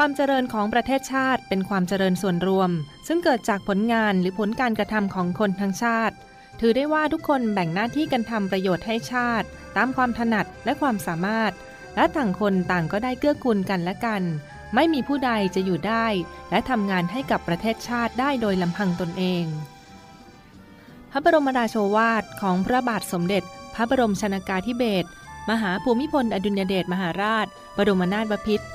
ความเจริญของประเทศชาติเป็นความเจริญส่วนรวมซึ่งเกิดจากผลงานหรือผลการกระทำของคนทั้งชาติถือได้ว่าทุกคนแบ่งหน้าที่กันทำประโยชน์ให้ชาติตามความถนัดและความสามารถและต่างคนต่างก็ได้เกื้อกูลกันและกันไม่มีผู้ใดจะอยู่ได้และทำงานให้กับประเทศชาติได้โดยลำพังตนเองพระบรมราโชวาทของพระบาทสมเด็จพระบรมชนกาธิเบศรมหาภูมิพลอดุลยเดชมหาราชบรมนาถบพิตร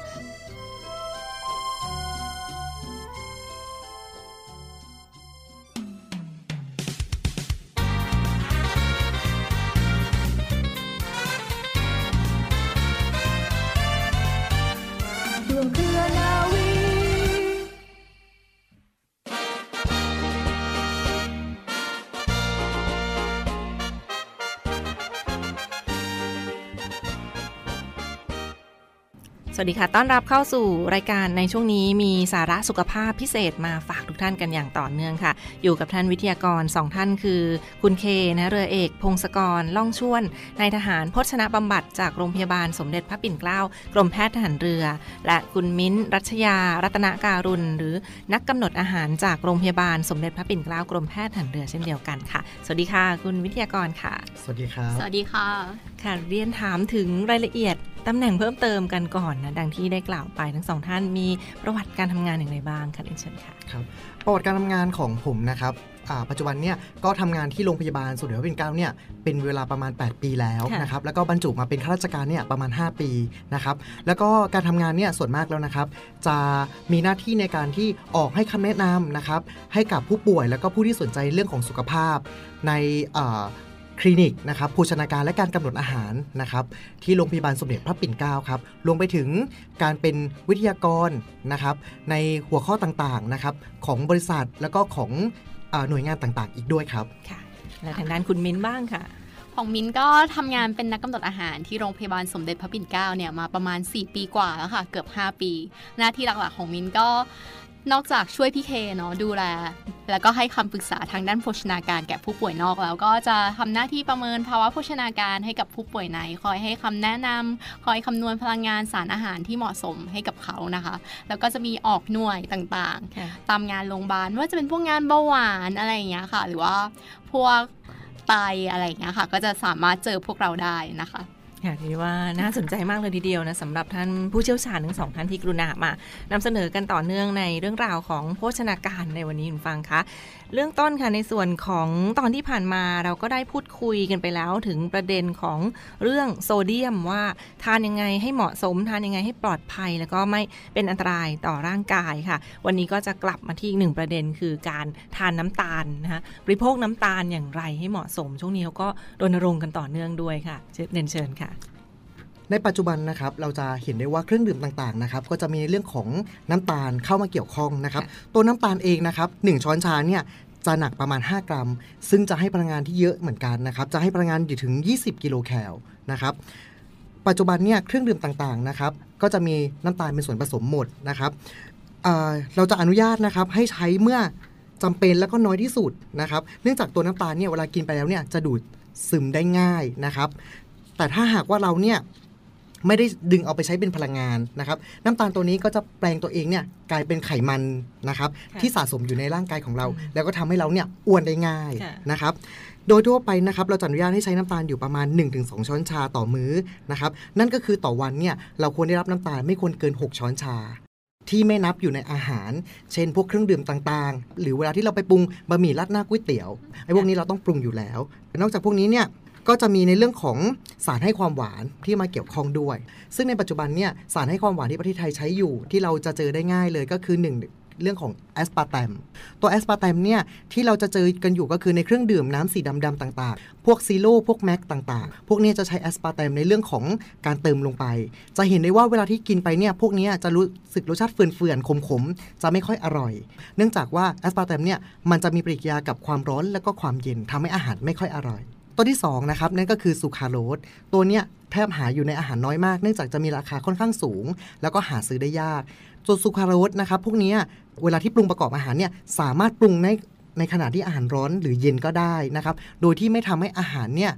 สวัสดีค่ะต้อนรับเข้าสู่รายการในช่วงนี้มีสาระสุขภาพพิเศษมาฝากทุกท่านกันอย่างต่อเนื่องค่ะอยู่กับท่านวิทยากร2ท่านคือคุณเคนะเรือเอกพงศกรล่องชวนนายทหารพจนบำบัดจากโรงพยาบาลสมเด็จพระปิ่นเกล้ากรมแพทย์ทหารเรือและคุณมิ้นรัชยารัตนการุณหรือนักกำหนดอาหารจากโรงพยาบาลสมเด็จพระปิ่นเกล้ากรมแพทย์ทหารเรือเช่นเดียวกันค่ะสวัสดีค่ะคุณวิทยากรค่ะสวัสดีค่ะสวัสดีค่ะค่ะเรียนถามถึงรายละเอียดตำแหน่งเพิ่มเติมกันก่อนนะดังที่ได้กล่าวไปทั้งสองท่านมีประวัติการทำงานอย่างไรบ้างคะเรียนเชิญค่ะครับประวัติการทำงานของผมนะครับปัจจุบันเนี่ยก็ทำงานที่โรงพยาบาลสมเด็จพระปิ่นเกล้าเนี่ยเป็นเวลาประมาณ8 ปีแล้วนะครับแล้วก็บรรจุมาเป็นข้าราชการเนี่ยประมาณ5 ปีนะครับแล้วก็การทำงานเนี่ยส่วนมากแล้วนะครับจะมีหน้าที่ในการที่ออกให้คำแนะนำนะครับให้กับผู้ป่วยแล้วก็ผู้ที่สนใจเรื่องของสุขภาพในคลินิกนะครับโภชนาการและการกำหนดอาหารนะครับที่โรงพยาบาลสมเด็จพระปิ่นเกล้าครับรวมไปถึงการเป็นวิทยากรนะครับในหัวข้อต่างๆนะครับของบริษัทแล้วก็ของหน่วยงานต่างๆอีกด้วยครับค่ะและทางด้านคุณมิ้นบ้างค่ะของมิ้นก็ทำงานเป็นนักกำหนดอาหารที่โรงพยาบาลสมเด็จพระปิ่นเกล้าเนี่ยมาประมาณ4 ปีกว่าแล้วค่ะเกือบ5 ปีหน้าที่หลักๆของมิ้นก็นอกจากช่วยพี่เคเนาะดูแลแล้วก็ให้คำปรึกษาทางด้านโภชนาการแก่ผู้ป่วยนอกแล้วก็จะทำหน้าที่ประเมินภาวะโภชนาการให้กับผู้ป่วยในคอยให้คำแนะนำคอยคำนวณพลังงานสารอาหารที่เหมาะสมให้กับเขานะคะแล้วก็จะมีออกหน่วยต่างๆ ตามงานโรงพยาบาลว่าจะเป็นพวกงานเบาหวานอะไรอย่างเงี้ยค่ะหรือว่าพวกไตอะไรอย่างเงี้ยค่ะก็จะสามารถเจอพวกเราได้นะคะค่ะที่ว่าน่าสนใจมากเลยทีเดียวนะสำหรับท่านผู้เชี่ยวชาญทั้งสองท่านที่กรุณามานำเสนอกันต่อเนื่องในเรื่องราวของโภชนาการในวันนี้คุณฟังคะเรื่องต้นค่ะในส่วนของตอนที่ผ่านมาเราก็ได้พูดคุยกันไปแล้วถึงประเด็นของเรื่องโซเดียมว่าทานยังไงให้เหมาะสมทานยังไงให้ปลอดภัยแล้วก็ไม่เป็นอันตรายต่อร่างกายค่ะวันนี้ก็จะกลับมาที่อีกหนึ่งประเด็นคือการทานน้ำตาลนะคะบริโภคน้ำตาลอย่างไรให้เหมาะสมช่วงนี้เขาก็รณรงค์กันต่อเนื่องด้วยค่ะเรียนเชิญค่ะในปัจจุบันนะครับเราจะเห็นได้ว่าเครื่องดื่มต่างๆนะครับก็จะมีเรื่องของน้ำตาลเข้ามาเกี่ยวข้องนะครับตัวน้ำตาลเองนะครับ1ช้อนชาเนี่ยจะหนักประมาณ5 กรัมซึ่งจะให้พลังงานที่เยอะเหมือนกันนะครับจะให้พลังงานอยู่ถึง20 กิโลแคลนะครับปัจจุบันเนี่ยเครื่องดื่มต่างๆนะครับก็จะมีน้ำตาลเป็นส่วนผสมหมดนะครับเราจะอนุญาตนะครับให้ใช้เมื่อจำเป็นแล้วก็น้อยที่สุดนะครับเนื่องจากตัวน้ำตาลเนี่ยเวลากินไปแล้วเนี่ยจะดูดซึมได้ง่ายนะครับแต่ถ้าหากว่าเราเนี่ยไม่ได้ดึงเอาไปใช้เป็นพลังงานนะครับน้ำตาลตัวนี้ก็จะแปลงตัวเองเนี่ยกลายเป็นไขมันนะครับที่สะสมอยู่ในร่างกายของเราแล้วก็ทำให้เราเนี่ยอ้วนได้ง่ายนะครับโดยทั่วไปนะครับเราจะอนุญาตให้ใช้น้ำตาลอยู่ประมาณ 1-2 ช้อนชาต่อมื้อนะครับนั่นก็คือต่อวันเนี่ยเราควรได้รับน้ำตาลไม่ควรเกิน6ช้อนชาที่ไม่นับอยู่ในอาหารเช่นพวกเครื่องดื่มต่างๆหรือเวลาที่เราไปปรุงบะหมี่ราดหน้าก๋วยเตี๋ยวไอ้พวกนี้เราต้องปรุงอยู่แล้วนอกจากพวกนี้เนี่ยก็จะมีในเรื่องของสารให้ความหวานที่มาเกี่ยวข้องด้วยซึ่งในปัจจุบันเนี่ยสารให้ความหวานที่ประเทศไทยใช้อยู่ที่เราจะเจอได้ง่ายเลยก็คือ1 เรื่องของแอสปาร์แตมตัวแอสปาร์แตมเนี่ยที่เราจะเจอกันอยู่ก็คือในเครื่องดื่มน้ำสีดำๆต่างๆพวกซีโร่พวกแม็กต่างๆพวกนี้จะใช้แอสปาร์แตมในเรื่องของการเติมลงไปจะเห็นได้ว่าเวลาที่กินไปเนี่ยพวกนี้จะรู้สึกรสชาติเฟื่อนๆขมๆจะไม่ค่อยอร่อยเนื่องจากว่าแอสปาร์แตมเนี่ยมันจะมีปฏิกิริยากับความร้อนและก็ความเย็นทำให้อาหารไม่ค่อยอร่อยตัวที่2นะครับนั่นก็คือซูคราโลสตัวเนี้ยแทบหาอยู่ในอาหารน้อยมากเนื่องจากจะมีราคาค่อนข้างสูงแล้วก็หาซื้อได้ยากตัวซูคราโลสนะครับพวกนี้เวลาที่ปรุงประกอบอาหารเนี่ยสามารถปรุงในขณะที่อาหารร้อนหรือเย็นก็ได้นะครับโดยที่ไม่ทำให้อาหารเนี่ย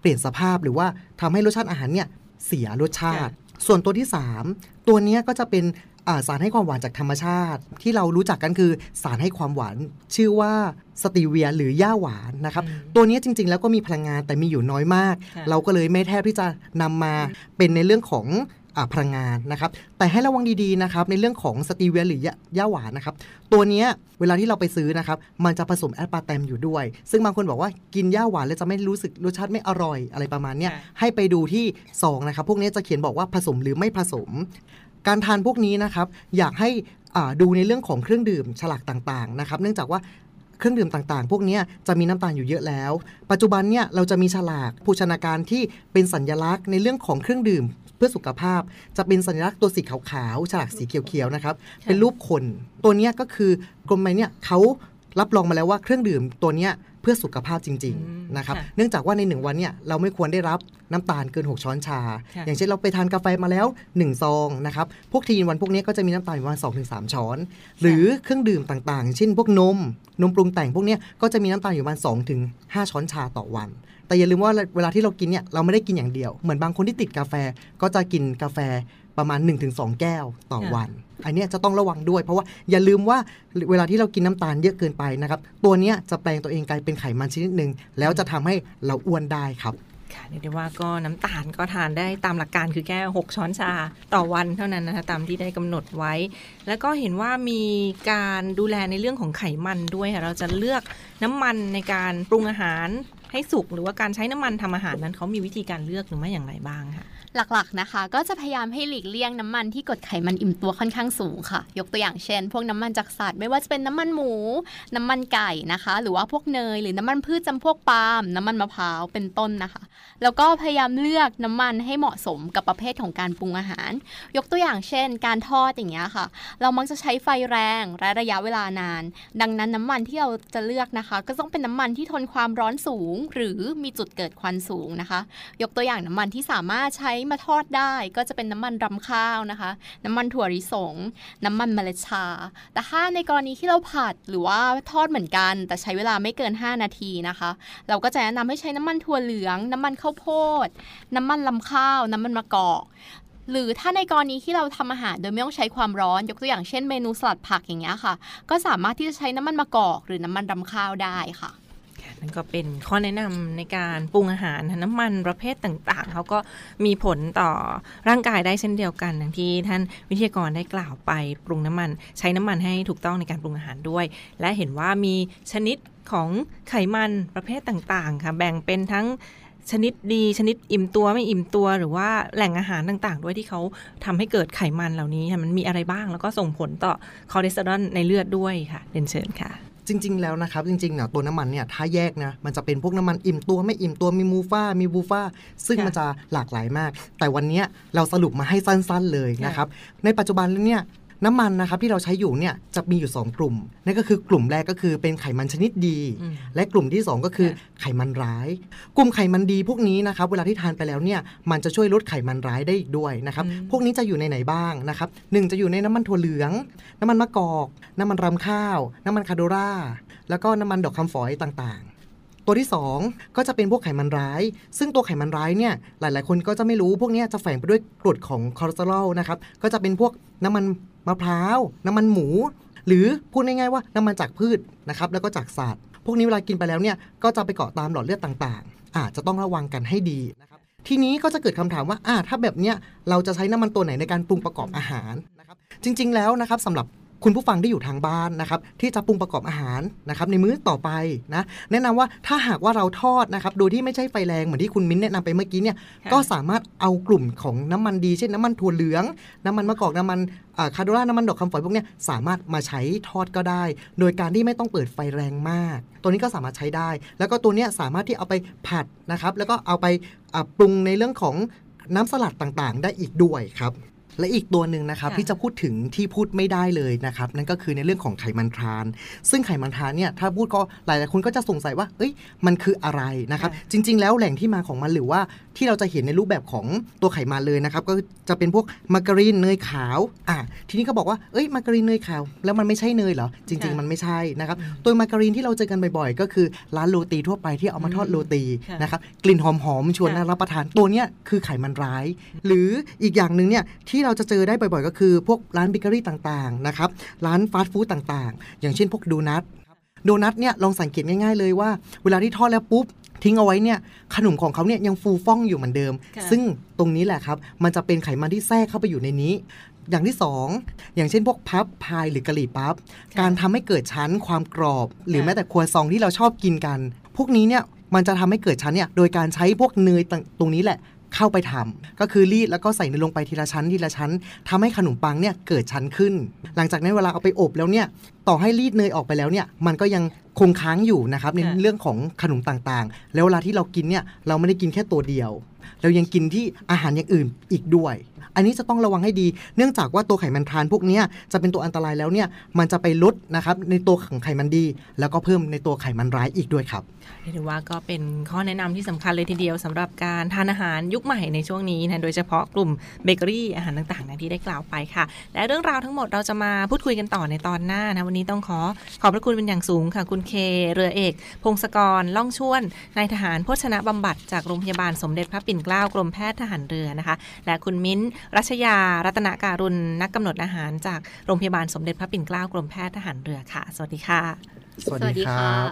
เปลี่ยนสภาพหรือว่าทำให้รสชาติอาหารเนี่ยเสียรสชาติ yeah. ส่วนตัวที่3ตัวนี้ก็จะเป็นสารให้ความหวานจากธรรมชาติที่เรารู้จักกันคือสารให้ความหวานชื่อว่าสตีเวียหรือย่าหวานนะครับตัวนี้จริงๆแล้วก็มีพลังงานแต่มีอยู่น้อยมากเราก็เลยไม่แทบที่จะนำมาเป็นในเรื่องของพลังงานนะครับแต่ให้ระวังดีๆนะครับในเรื่องของสตีเวียหรือย่าหวานนะครับตัวนี้เวลาที่เราไปซื้อนะครับมันจะผสมแอสปาร์แตมอยู่ด้วยซึ่งบางคนบอกว่ากินย่าหวานแล้วจะไม่รู้สึกรสชาติไม่อร่อยอะไรประมาณนี้ให้ไปดูที่ซองนะครับพวกนี้จะเขียนบอกว่าผสมหรือไม่ผสมการทานพวกนี้นะครับอยากให้ดูในเรื่องของเครื่องดื่มฉลากต่างๆนะครับเนื่องจากว่าเครื่องดื่มต่างๆพวกนี้จะมีน้ำตาลอยู่เยอะแล้วปัจจุบันเนี่ยเราจะมีฉลากโภชนาการที่เป็นสัญลักษณ์ในเรื่องของเครื่องดื่มเพื่อสุขภาพจะเป็นสัญลักษณ์ตัวสีขาวๆฉลากสีเขียวๆนะครับเป็นรูปคนตัวนี้ก็คือกรมเนี่ยเขารับรองมาแล้วว่าเครื่องดื่มตัวนี้เพื่อสุขภาพจริงๆนะครับเนื่องจากว่าใน1วันเนี่ยเราไม่ควรได้รับน้ำตาลเกิน6ช้อนชาอย่างเช่นเราไปทานกาแฟมาแล้ว1ซองนะครับพวกทีนวันพวกนี้ก็จะมีน้ำตาลประมาณ 2-3 ช้อนหรือเครื่องดื่มต่างๆเช่นพวกนมปรุงแต่งพวกนี้ก็จะมีน้ำตาลอยู่ประมาณ 2-5 ช้อนชาต่อวันแต่อย่าลืมว่าเวลาที่เรากินเนี่ยเราไม่ได้กินอย่างเดียวเหมือนบางคนที่ติดกาแฟก็จะกินกาแฟประมาณ 1-2 แก้วต่อวันอันนี้จะต้องระวังด้วยเพราะว่าอย่าลืมว่าเวลาที่เรากินน้ำตาลเยอะเกินไปนะครับตัวนี้จะแปลงตัวเองกลายเป็นไขมันชนิดหนึ่งแล้วจะทำให้เราอ้วนได้ครับค่ะเรียกได้ว่าก็น้ำตาลก็ทานได้ตามหลักการคือแค่6ช้อนชาต่อวันเท่านั้นนะคะตามที่ได้กำหนดไว้แล้วก็เห็นว่ามีการดูแลในเรื่องของไขมันด้วยค่ะเราจะเลือกน้ำมันในการปรุงอาหารให้สุกหรือว่าการใช้น้ำมันทำอาหารนั้นเขามีวิธีการเลือกหรือไม่อย่างไรบ้างค่ะหลักๆนะคะก็จะพยายามให้หลีกเลี่ยงน้ำมันที่กรดไขมันอิ่มตัวค่อนข้างสูงค่ะยกตัวอย่างเช่นพวกน้ำมันจากสัตว์ไม่ว่าจะเป็นน้ำมันหมูน้ำมันไก่นะคะหรือว่าพวกเนยหรือน้ำมันพืชจำพวกปาล์มน้ำมันมะพร้าวเป็นต้นนะคะแล้วก็พยายามเลือกน้ำมันให้เหมาะสมกับประเภทของการปรุงอาหารยกตัวอย่างเช่นการทอดอย่างเงี้ยค่ะเรามักจะใช้ไฟแรงและระยะเวลานานดังนั้นน้ำมันที่เราจะเลือกนะคะก็ต้องเป็นน้ำมันที่ทนความร้อนสูงหรือมีจุดเกิดควันสูงนะคะยกตัวอย่างน้ำมันที่สามารถใช้มาทอดได้ก็จะเป็นน้ำมันรำข้าวนะคะน้ำมันถั่วลิสงน้ำมันเมล็ดชาแต่ถ้าในกรณีที่เราผัดหรือว่าทอดเหมือนกันแต่ใช้เวลาไม่เกิน5นาทีนะคะเราก็จะแนะนำให้ใช้น้ำมันถั่วเหลืองน้ำมันข้าวโพดน้ำมันรำข้าวน้ำมันมะกอกหรือถ้าในกรณีที่เราทำอาหารโดยไม่ต้องใช้ความร้อนยกตัวอย่างเช่นเมนูสลัดผักอย่างเงี้ยค่ะก็สามารถที่จะใช้น้ำมันมะกอกหรือน้ำมันรำข้าวได้ค่ะนั่นก็เป็นข้อแนะนำในการปรุงอาหารน้ำมันประเภทต่างๆเขาก็มีผลต่อร่างกายได้เช่นเดียวกันอย่างที่ท่านวิทยากรได้กล่าวไปปรุงน้ำมันใช้น้ำมันให้ถูกต้องในการปรุงอาหารด้วยและเห็นว่ามีชนิดของไขมันประเภทต่างๆค่ะแบ่งเป็นทั้งชนิดดีชนิดอิ่มตัวไม่อิ่มตัวหรือว่าแหล่งอาหารต่างๆด้วยที่เขาทำให้เกิดไขมันเหล่านี้มันมีอะไรบ้างแล้วก็ส่งผลต่อคอเลสเตอรอลในเลือดด้วยค่ะเรียนเชิญค่ะจริงๆแล้วนะครับจริงๆเนี่ยตัวน้ำมันเนี่ยถ้าแยกนะมันจะเป็นพวกน้ำมันอิ่มตัวไม่อิ่มตัวมีมูฟ่ามีบูฟ่าซึ่งมันจะหลากหลายมากแต่วันนี้เราสรุปมาให้สั้นๆเลยนะครับในปัจจุบันเนี่ยน้ำมันนะครับที่เราใช้อยู่เนี่ยจะมีอยู่2กลุ่มนั่นก็คือกลุ่มแรกก็คือเป็นไขมันชนิดดีและกลุ่มที่2ก็คือไขมันร้ายกลุ่มไขมันดีพวกนี้นะครับเวลาที่ทานไปแล้วเนี่ยมันจะช่วยลดไขมันร้ายได้อีกด้วยนะครับพวกนี้จะอยู่ในไหนบ้างนะครับ1จะอยู่ในน้ำมันถั่วเหลืองน้ำมันมะกอกน้ำมันรำข้าวน้ำมันคาโดร่าแล้วก็น้ำมันดอกคำฝอยต่างๆตัวที่2ก็จะเป็นพวกไขมันร้ายซึ่งตัวไขมันร้ายเนี่ยหลายๆคนก็จะไม่รู้พวกนี้จะแฝงไปด้วยกรดของคอเลสเตอรอลนะครับก็จะเป็นพวกน้ำมันมะพร้าวน้ำมันหมูหรือพูดง่ายๆว่าน้ำมันจากพืชนะครับแล้วก็จากสัตว์พวกนี้เวลากินไปแล้วเนี่ยก็จะไปเกาะตามหลอดเลือดต่างๆจะต้องระวังกันให้ดีนะครับทีนี้ก็จะเกิดคำถามว่าถ้าแบบเนี้ยเราจะใช้น้ำมันตัวไหนในการปรุงประกอบอาหารนะครับจริงๆแล้วนะครับสำหรับ คุณผู้ฟังที่อยู่ทางบ้านนะครับที่จะปรุงประกอบอาหารนะครับในมื้อต่อไปนะแนะนำว่าถ้าหากว่าเราทอดนะครับโดยที่ไม่ใช่ไฟแรงเหมือนที่คุณมิ้นแนะนำไปเมื่อกี้เนี่ยก็สามารถเอากลุ่มของน้ำมันดีเช่นน้ำมันถั่วเหลืองน้ำมันมะกอกน้ำมันคาโดล่าน้ำมันดอกคำฝอยพวกนี้สามารถมาใช้ทอดก็ได้โดยการที่ไม่ต้องเปิดไฟแรงมากตัวนี้ก็สามารถใช้ได้แล้วก็ตัวนี้สามารถที่เอาไปผัดนะครับแล้วก็เอาไปปรุงในเรื่องของน้ำสลัดต่างๆได้อีกด้วยครับและอีกตัวหนึ่งนะครับที่จะพูดถึงที่พูดไม่ได้เลยนะครับนั่นก็คือในเรื่องของไขมันทรานซึ่งไขมันทรานเนี่ยถ้าพูดก็หลายๆคนก็จะสงสัยว่าเอ้ยมันคืออะไรนะครับจริงๆแล้วแหล่งที่มาของมันหรือว่าที่เราจะเห็นในรูปแบบของตัวไขมันเลยนะครับก็จะเป็นพวกมาการีนเนยขาวทีนี้ก็บอกว่าเอ้ยมาการีนเนยขาวแล้วมันไม่ใช่เนยเหรอจริงๆมันไม่ใช่นะครับตัวมาการีนที่เราเจอกันบ่อยๆก็คือร้านโรตีทั่วไปที่เอามาทอดโรตีนะครับกลิ่นหอมๆชวนน่ารับประทานตัวเนี้ยคือไขมันร้ายหรืออีกอย่างนึงเนี่ยที่เราจะเจอได้บ่อยๆก็คือพวกร้านเบเกอรี่ต่างๆนะครับร้านฟาสต์ฟู้ดต่างๆอย่างเช่นพวกโดนัทเนี่ยลองสังเกตง่ายๆเลยว่าเวลาที่ทอดแล้วปุ๊บทิ้งเอาไว้เนี่ยขนมของเขาเนี่ยยังฟูฟ่องอยู่เหมือนเดิมซึ่งตรงนี้แหละครับมันจะเป็นไขมันที่แทรกเข้าไปอยู่ในนี้อย่างที่2อย่างเช่นพวกพับพายหรือกะหรี่ปั๊บการทำให้เกิดชั้นความกรอบหรือแม้แต่ครัวซองที่เราชอบกินกันพวกนี้เนี่ยมันจะทำให้เกิดชั้นเนี่ยโดยการใช้พวกเนยตรงนี้แหละเข้าไปทำก็คือรีดแล้วก็ใส่ลงไปทีละชั้นทำให้ขนมปังเนี่ยเกิดชั้นขึ้นหลังจากนั้นเวลาเอาไปอบแล้วเนี่ยต่อให้รีดเนยออกไปแล้วเนี่ยมันก็ยังคงค้างอยู่นะครับในเรื่องของขนมต่างๆแล้วเวลาที่เรากินเนี่ยเราไม่ได้กินแค่ตัวเดียวเรายังกินที่อาหารอย่างอื่นอีกด้วยอันนี้จะต้องระวังให้ดีเนื่องจากว่าตัวไขมันทรานพวกนี้จะเป็นตัวอันตรายแล้วเนี่ยมันจะไปลดนะครับในตัวของไขมันดีแล้วก็เพิ่มในตัวไขมันร้ายอีกด้วยครับถือว่าก็เป็นข้อแนะนำที่สำคัญเลยทีเดียวสำหรับการทานอาหารยุคใหม่ในช่วงนี้นะโดยเฉพาะกลุ่มเบเกอรี่อาหารต่างๆที่ได้กล่าวไปค่ะและเรื่องราวทั้งหมดเราจะมาพูดคุยกันต่อในตอนหน้านะวันนี้ต้องขอบพระคุณเป็นอย่างสูงค่ะคุณเคเรือเอกพงศกรล่องชวนนายทหารโภชนะบำบัดจากโรงพยาบาลสมเด็จพระปิ่นเกล้ากรมแพทย์ทหารเรือนะคะและคุณมิ้นรัชยารัตนการุณนักกำหนดอาหารจากโรงพยาบาลสมเด็จพระปิ่นเกล้ากรมแพทย์ทหารเรือค่ะสวัสดีค่ะสวัสดีครับ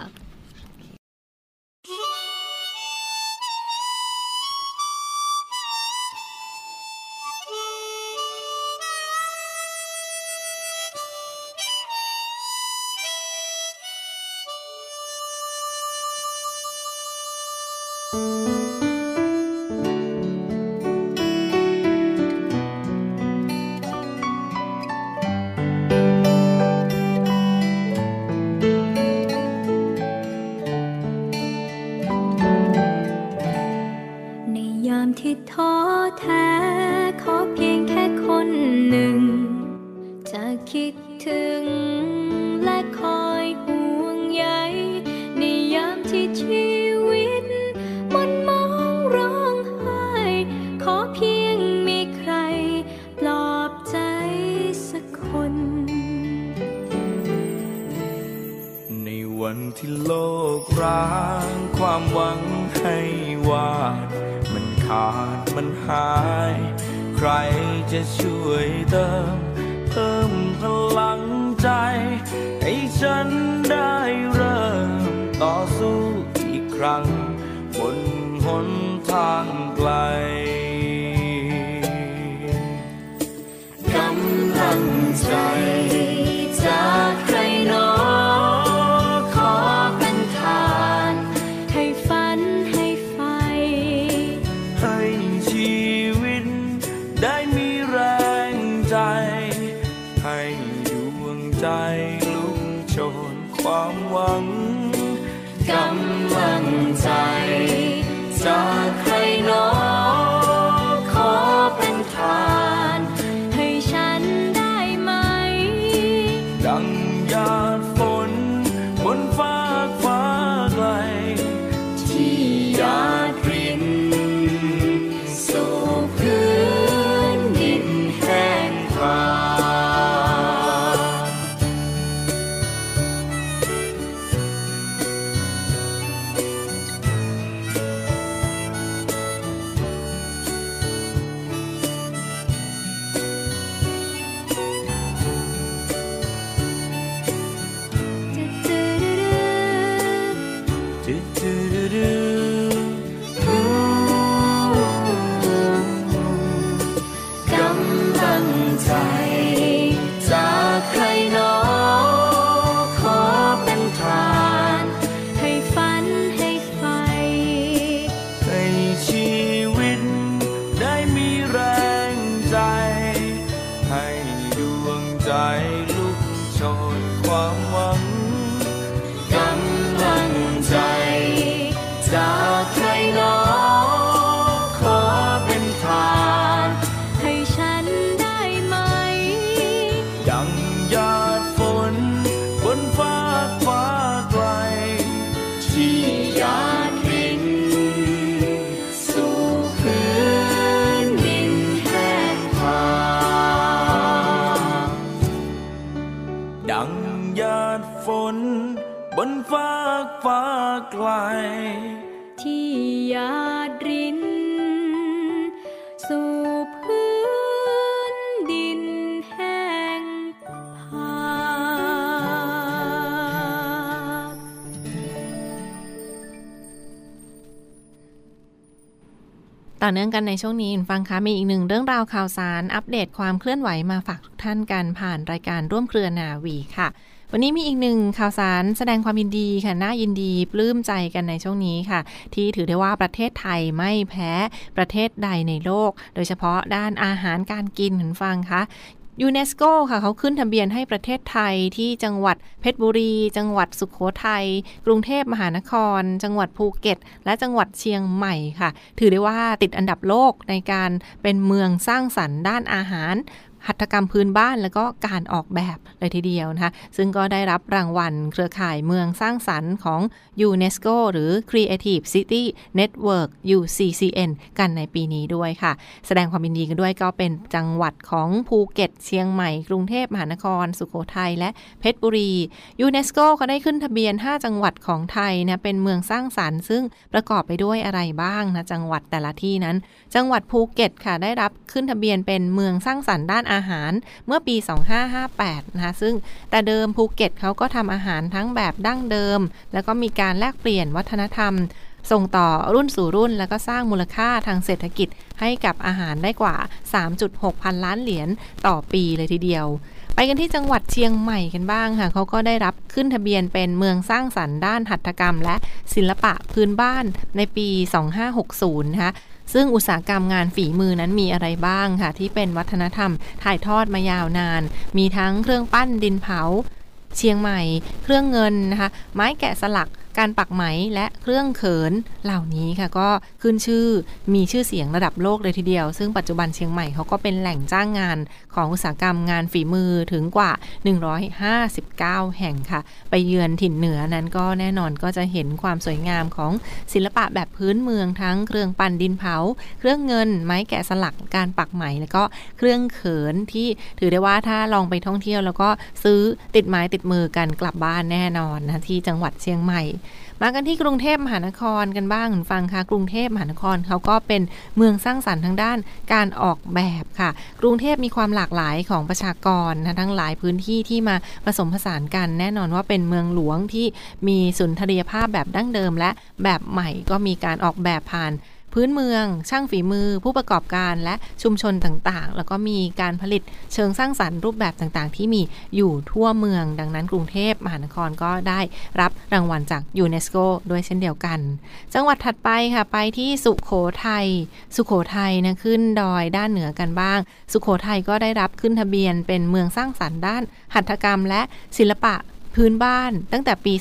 ซ่อนความหวังกำลังใจจากใครหนอขอเป็นทานให้ฉันได้ไหมดังหยาดฝนบนฟ้าฟ้าไกลที่หยาดรินสู่พื้นดินแห้งผากดังหยาดฝนบนฟ้าฟ้าไกลที่หยาดรินสู่พื้นดินแห้งผากต่อเนื่องกันในช่วงนี้อินฟังคะมีอีกหนึ่งเรื่องราวข่าวสารอัปเดตความเคลื่อนไหวมาฝากทุกท่านกันผ่านรายการร่วมเครือนาวีค่ะวันนี้มีอีกหนึ่งข่าวสารแสดงความยินดีค่ะน่ายินดีปลื้มใจกันในช่วงนี้ค่ะที่ถือได้ว่าประเทศไทยไม่แพ้ประเทศใดในโลกโดยเฉพาะด้านอาหารการกินคุณฟังคะยูเนสโกค่ะเขาขึ้นทะเบียนให้ประเทศไทยที่จังหวัดเพชรบุรีจังหวัดสุโขทัยกรุงเทพมหานครจังหวัดภูเก็ตและจังหวัดเชียงใหม่ค่ะถือได้ว่าติดอันดับโลกในการเป็นเมืองสร้างสรรค์ด้านอาหารหัตถกรรมพื้นบ้านและก็การออกแบบเลยทีเดียวนะคะซึ่งก็ได้รับรางวัลเครือข่ายเมืองสร้างสรรค์ของ UNESCO หรือ Creative City Network UCCN กันในปีนี้ด้วยค่ะแสดงความยินดีกันด้วยก็เป็นจังหวัดของภูเก็ตเชียงใหม่กรุงเทพมหานครสุโขทัยและเพชรบุรี UNESCO ก็ได้ขึ้นทะเบียน5จังหวัดของไทยนะเป็นเมืองสร้างสรรค์ซึ่งประกอบไปด้วยอะไรบ้างนะจังหวัดแต่ละที่นั้นจังหวัดภูเก็ตค่ะได้รับขึ้นทะเบียนเป็นเมืองสร้างสรรค์ด้านอาหารเมื่อปี 2558 นะคะซึ่งแต่เดิมภูเก็ตเขาก็ทำอาหารทั้งแบบดั้งเดิมแล้วก็มีการแลกเปลี่ยนวัฒนธรรมส่งต่อรุ่นสู่รุ่นแล้วก็สร้างมูลค่าทางเศรษฐกิจให้กับอาหารได้กว่า 3.6 พันล้านเหรียญต่อปีเลยทีเดียวไปกันที่จังหวัดเชียงใหม่กันบ้างค่ะเขาก็ได้รับขึ้นทะเบียนเป็นเมืองสร้างสรรค์ด้านหัตถกรรมและศิลปะพื้นบ้านในปี 2560 นะคะซึ่งอุตสาหกรรมงานฝีมือนั้นมีอะไรบ้างค่ะที่เป็นวัฒนธรรมถ่ายทอดมายาวนานมีทั้งเครื่องปั้นดินเผาเชียงใหม่เครื่องเงินนะคะไม้แกะสลักการปักไหมและเครื่องเขินเหล่านี้ค่ะก็ขึ้นชื่อมีชื่อเสียงระดับโลกเลยทีเดียวซึ่งปัจจุบันเชียงใหม่เขาก็เป็นแหล่งจ้างงานของอุตสาหกรรมงานฝีมือถึงกว่า159แห่งค่ะไปเยือนถิ่นเหนือนั้นก็แน่นอนก็จะเห็นความสวยงามของศิลปะแบบพื้นเมืองทั้งเครื่องปั้นดินเผาเครื่องเงินไม้แกะสลักการปักไหมแล้วก็เครื่องเขินที่ถือได้ว่าถ้าลองไปท่องเที่ยวแล้วก็ซื้อติดไม้ติดมือกันกลับบ้านแน่นอนนะที่จังหวัดเชียงใหม่มากันที่กรุงเทพมหานครกันบ้างคุณฟังค่ะกรุงเทพมหานครเขาก็เป็นเมืองสร้างสรรค์ทางด้านการออกแบบค่ะกรุงเทพมีความหลากหลายของประชากรนะทั้งหลายพื้นที่ที่มาผสมผสานกันแน่นอนว่าเป็นเมืองหลวงที่มีสุนทรียภาพแบบดั้งเดิมและแบบใหม่ก็มีการออกแบบผ่านพื้นเมืองช่างฝีมือผู้ประกอบการและชุมชนต่างๆแล้วก็มีการผลิตเชิงสร้างสรรค์รูปแบบต่างๆที่มีอยู่ทั่วเมืองดังนั้นกรุงเทพมหานครก็ได้รับรางวัลจากยูเนสโกด้วยเช่นเดียวกันจังหวัดถัดไปค่ะไปที่สุโขทัยนะขึ้นดอยด้านเหนือกันบ้างสุโขทัยก็ได้รับขึ้นทะเบียนเป็นเมืองสร้างสรรค์ด้านหัตถกรรมและศิลปะพื้นบ้านตั้งแต่ปี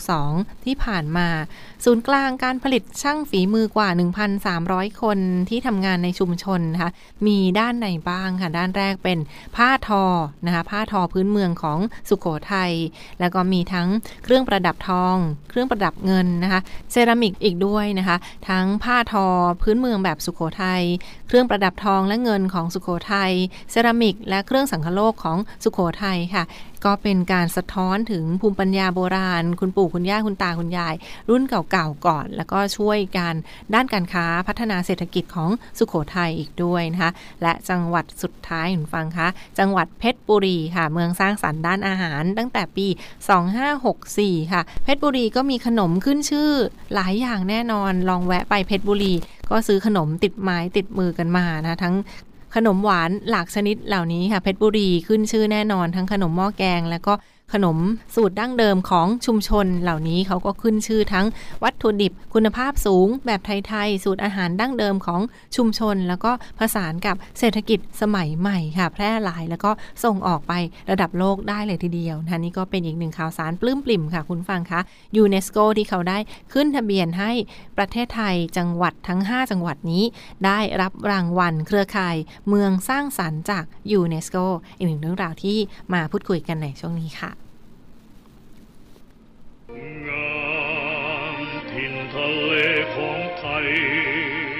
2562 ที่ผ่านมาศูนย์กลางการผลิตช่างฝีมือกว่า 1,300 คนที่ทำงานในชุมชนนะคะมีด้านไหนบ้างค่ะด้านแรกเป็นผ้าทอนะคะผ้าทอพื้นเมืองของสุโขทัยแล้วก็มีทั้งเครื่องประดับทองเครื่องประดับเงินนะคะเซรามิกอีกด้วยนะคะทั้งผ้าทอพื้นเมืองแบบสุโขทัยเครื่องประดับทองและเงินของสุโขทัยเซรามิกและเครื่องสังคโลกของสุโขทัยค่ะก็เป็นการสะท้อนถึงภูมิปัญญาโบราณคุณปู่คุณย่าคุณตาคุณยายรุ่นเก่าๆก่อนแล้วก็ช่วยการด้านการค้าพัฒนาเศรษฐกิจของสุโขทัยอีกด้วยนะคะและจังหวัดสุดท้ายคุณฟังคะจังหวัดเพชรบุรีค่ะเมืองสร้างสรรค์ด้านอาหารตั้งแต่ปี 2564 ค่ะเพชรบุรีก็มีขนมขึ้นชื่อหลายอย่างแน่นอนลองแวะไปเพชรบุรีก็ซื้อขนมติดไม้ติดมือกันมานะทั้งขนมหวานหลากชนิดเหล่านี้ค่ะเพชรบุรีขึ้นชื่อแน่นอนทั้งขนมหม้อแกงแล้วก็ข ขนมสูตรดั้งเดิมของชุมชนเหล่านี้เขาก็ขึ้นชื่อทั้งวัตถุดิบคุณภาพสูงแบบไทยๆสูตรอาหารดั้งเดิมของชุมชนแล้วก็ผสานกับเศรษฐกิจสมัยใหม่ค่ะแพร่หลายแล้วก็ส่งออกไประดับโลกได้เลยทีเดียวท่านนี้ก็เป็นอีกหนึ่งข่าวสารปลื้มปริ่มค่ะคุณฟังคะยูเนสโกที่เขาได้ขึ้นทะเบียนให้ประเทศไทยจังหวัดทั้ง5จังหวัดนี้ได้รับรางวัลเครือข่ายเมืองสร้างสรรค์จากยูเนสโกอีกหนึ่งเรื่องราวที่มาพูดคุยกันในช่วงนี้ค่ะ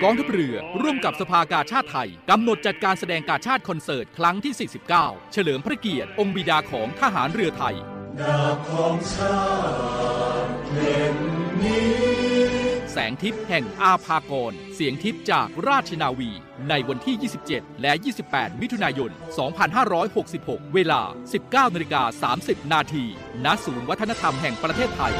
กองทัพเรือร่วมกับสภากาชาติไทยกำหนดจัดการแสดงกาชาติคอนเสิร์ตครั้งที่49เฉลิมพระเกียรติองค์บิดาของทหารเรือไทยดาบของชาติเล่มนี้แสงทิพย์แห่งอาภากรเสียงทิพย์จากราชนาวีในวันที่27และ28มิถุนายน2566เวลา 19:30 นาทีณศูนย์วัฒนธรรมแห่งประเทศไทย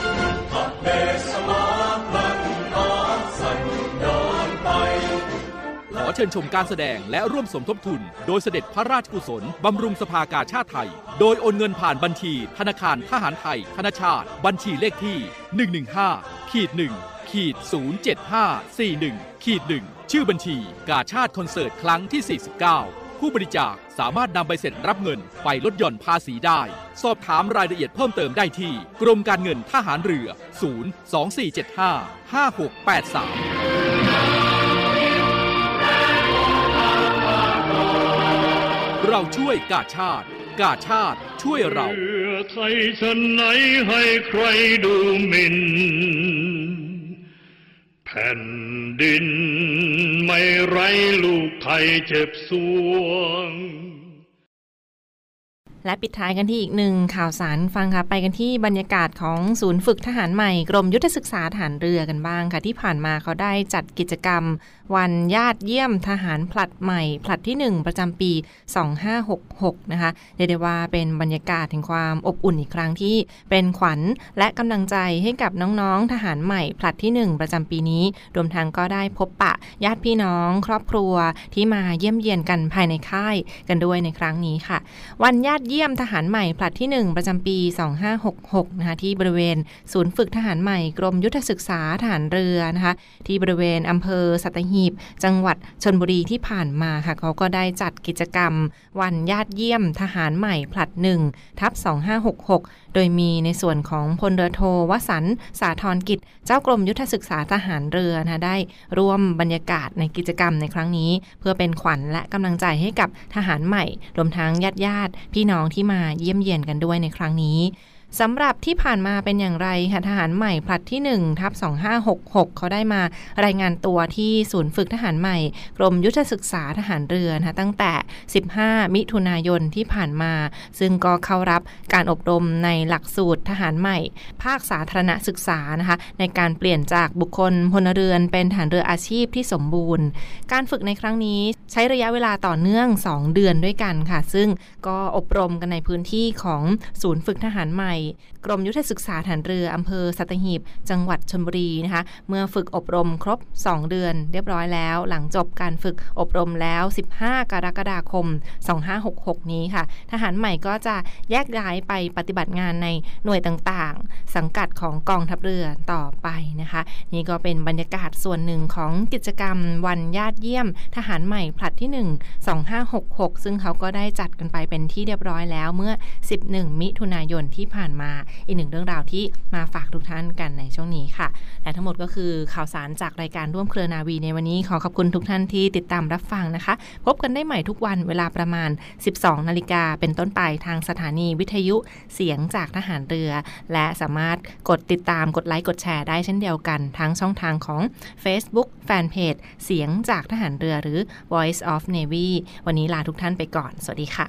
ขอเชิญชมการแสดงและร่วมสมทบทุนโดยเสด็จพระราชกุศลบำรุงสภากาชาติไทยโดยโอนเงินผ่านบัญชีธนาคารทหารไทยธนชาติบัญชีเลขที่ 115-1-07541-1 ชื่อบัญชีกาชาติคอนเสิร์ตครั้งที่49ผู้บริจาคสามารถนำใบเสร็จรับเงินไปลดหย่อนภาษีได้สอบถามรายละเอียดเพิ่มเติมได้ที่กรมการเงินทหารเรือ 024755683เราช่วยกาชาติกาชาติช่วยเราเพื่อไทยชนไหนให้ใครดูหมิ่นแผ่นดินไม่ไร้ลูกไทยเจ็บสวงและปิดท้ายกันที่อีกหนึ่งข่าวสารฟังค่ะไปกันที่บรรยากาศของศูนย์ฝึกทหารใหม่กรมยุทธศึกษาทหารเรือกันบ้างค่ะที่ผ่านมาเขาได้จัดกิจกรรมวันญาติเยี่ยมทหารผลัดใหม่ผลัดที่1ประจำปี2566นะคะเรียกได้ว่าเป็นบรรยากาศแห่งความอบอุ่นอีกครั้งที่เป็นขวัญและกำลังใจให้กับน้องๆทหารใหม่ผลัดที่1ประจำปีนี้รวมทั้งก็ได้พบปะญาติพี่น้องครอบครัวที่มาเยี่ยมเยียนกันภายในค่ายกันด้วยในครั้งนี้ค่ะวันญาติเยี่ยมทหารใหม่ผลัดที่1ประจำปี2566นะคะที่บริเวณศูนย์ฝึกทหารใหม่กรมยุทธศึกษาทหารเรือนะคะที่บริเวณอำเภอสัตหีบจังหวัดชลบุรีที่ผ่านมาค่ะเขาก็ได้จัดกิจกรรมวันญาติเยี่ยมทหารใหม่ผลัด 1/2566 โดยมีในส่วนของพลเรือโทวสันต์สาธรกิจเจ้ากรมยุทธศึกษาทหารเรือนะได้ร่วมบรรยากาศในกิจกรรมในครั้งนี้เพื่อเป็นขวัญและกำลังใจให้กับทหารใหม่รวมทั้งญาติพี่น้องที่มาเยี่ยมเยียนกันด้วยในครั้งนี้สำหรับที่ผ่านมาเป็นอย่างไรค่ะทหารใหม่ผลัดที่ 1/2566 เขาได้มารายงานตัวที่ศูนย์ฝึกทหารใหม่กรมยุทธศึกษาทหารเรือนะตั้งแต่15มิถุนายนที่ผ่านมาซึ่งก็เข้ารับการอบรมในหลักสูตรทหารใหม่ภาคสาธารณศึกษานะคะในการเปลี่ยนจากบุคคลพลเรือนเป็นทหารเรืออาชีพที่สมบูรณ์การฝึกในครั้งนี้ใช้ระยะเวลาต่อเนื่อง2เดือนด้วยกันค่ะซึ่งก็อบรมกันในพื้นที่ของศูนย์ฝึกทหารใหม่กรมยุทธศึกษาทหารเรืออำเภอสัตหีบจังหวัดชลบุรีนะคะเมื่อฝึกอบรมครบ2เดือนเรียบร้อยแล้วหลังจบการฝึกอบรมแล้ว15กรกฎาคม2566นี้ค่ะทหารใหม่ก็จะแยกย้ายไปปฏิบัติงานในหน่วยต่างๆสังกัดของกองทัพเรือต่อไปนะคะนี่ก็เป็นบรรยากาศส่วนหนึ่งของกิจกรรมวันญาติเยี่ยมทหารใหม่ผลัดที่1 2566ซึ่งเขาก็ได้จัดกันไปเป็นที่เรียบร้อยแล้วเมื่อ11มิถุนายนที่ผ่านมาอีกหนึ่งเรื่องราวที่มาฝากทุกท่านกันในช่วงนี้ค่ะและทั้งหมดก็คือข่าวสารจากรายการร่วมเครือนาวีในวันนี้ขอขอบคุณทุกท่านที่ติดตามรับฟังนะคะพบกันได้ใหม่ทุกวันเวลาประมาณ 12:00 น.เป็นต้นไปทางสถานีวิทยุเสียงจากทหารเรือและสามารถกดติดตามกดไลค์กดแชร์ได้เช่นเดียวกันทั้งช่องทางของ Facebook Fanpage เสียงจากทหารเรือหรือ Voice of Navy วันนี้ลาทุกท่านไปก่อนสวัสดีค่ะ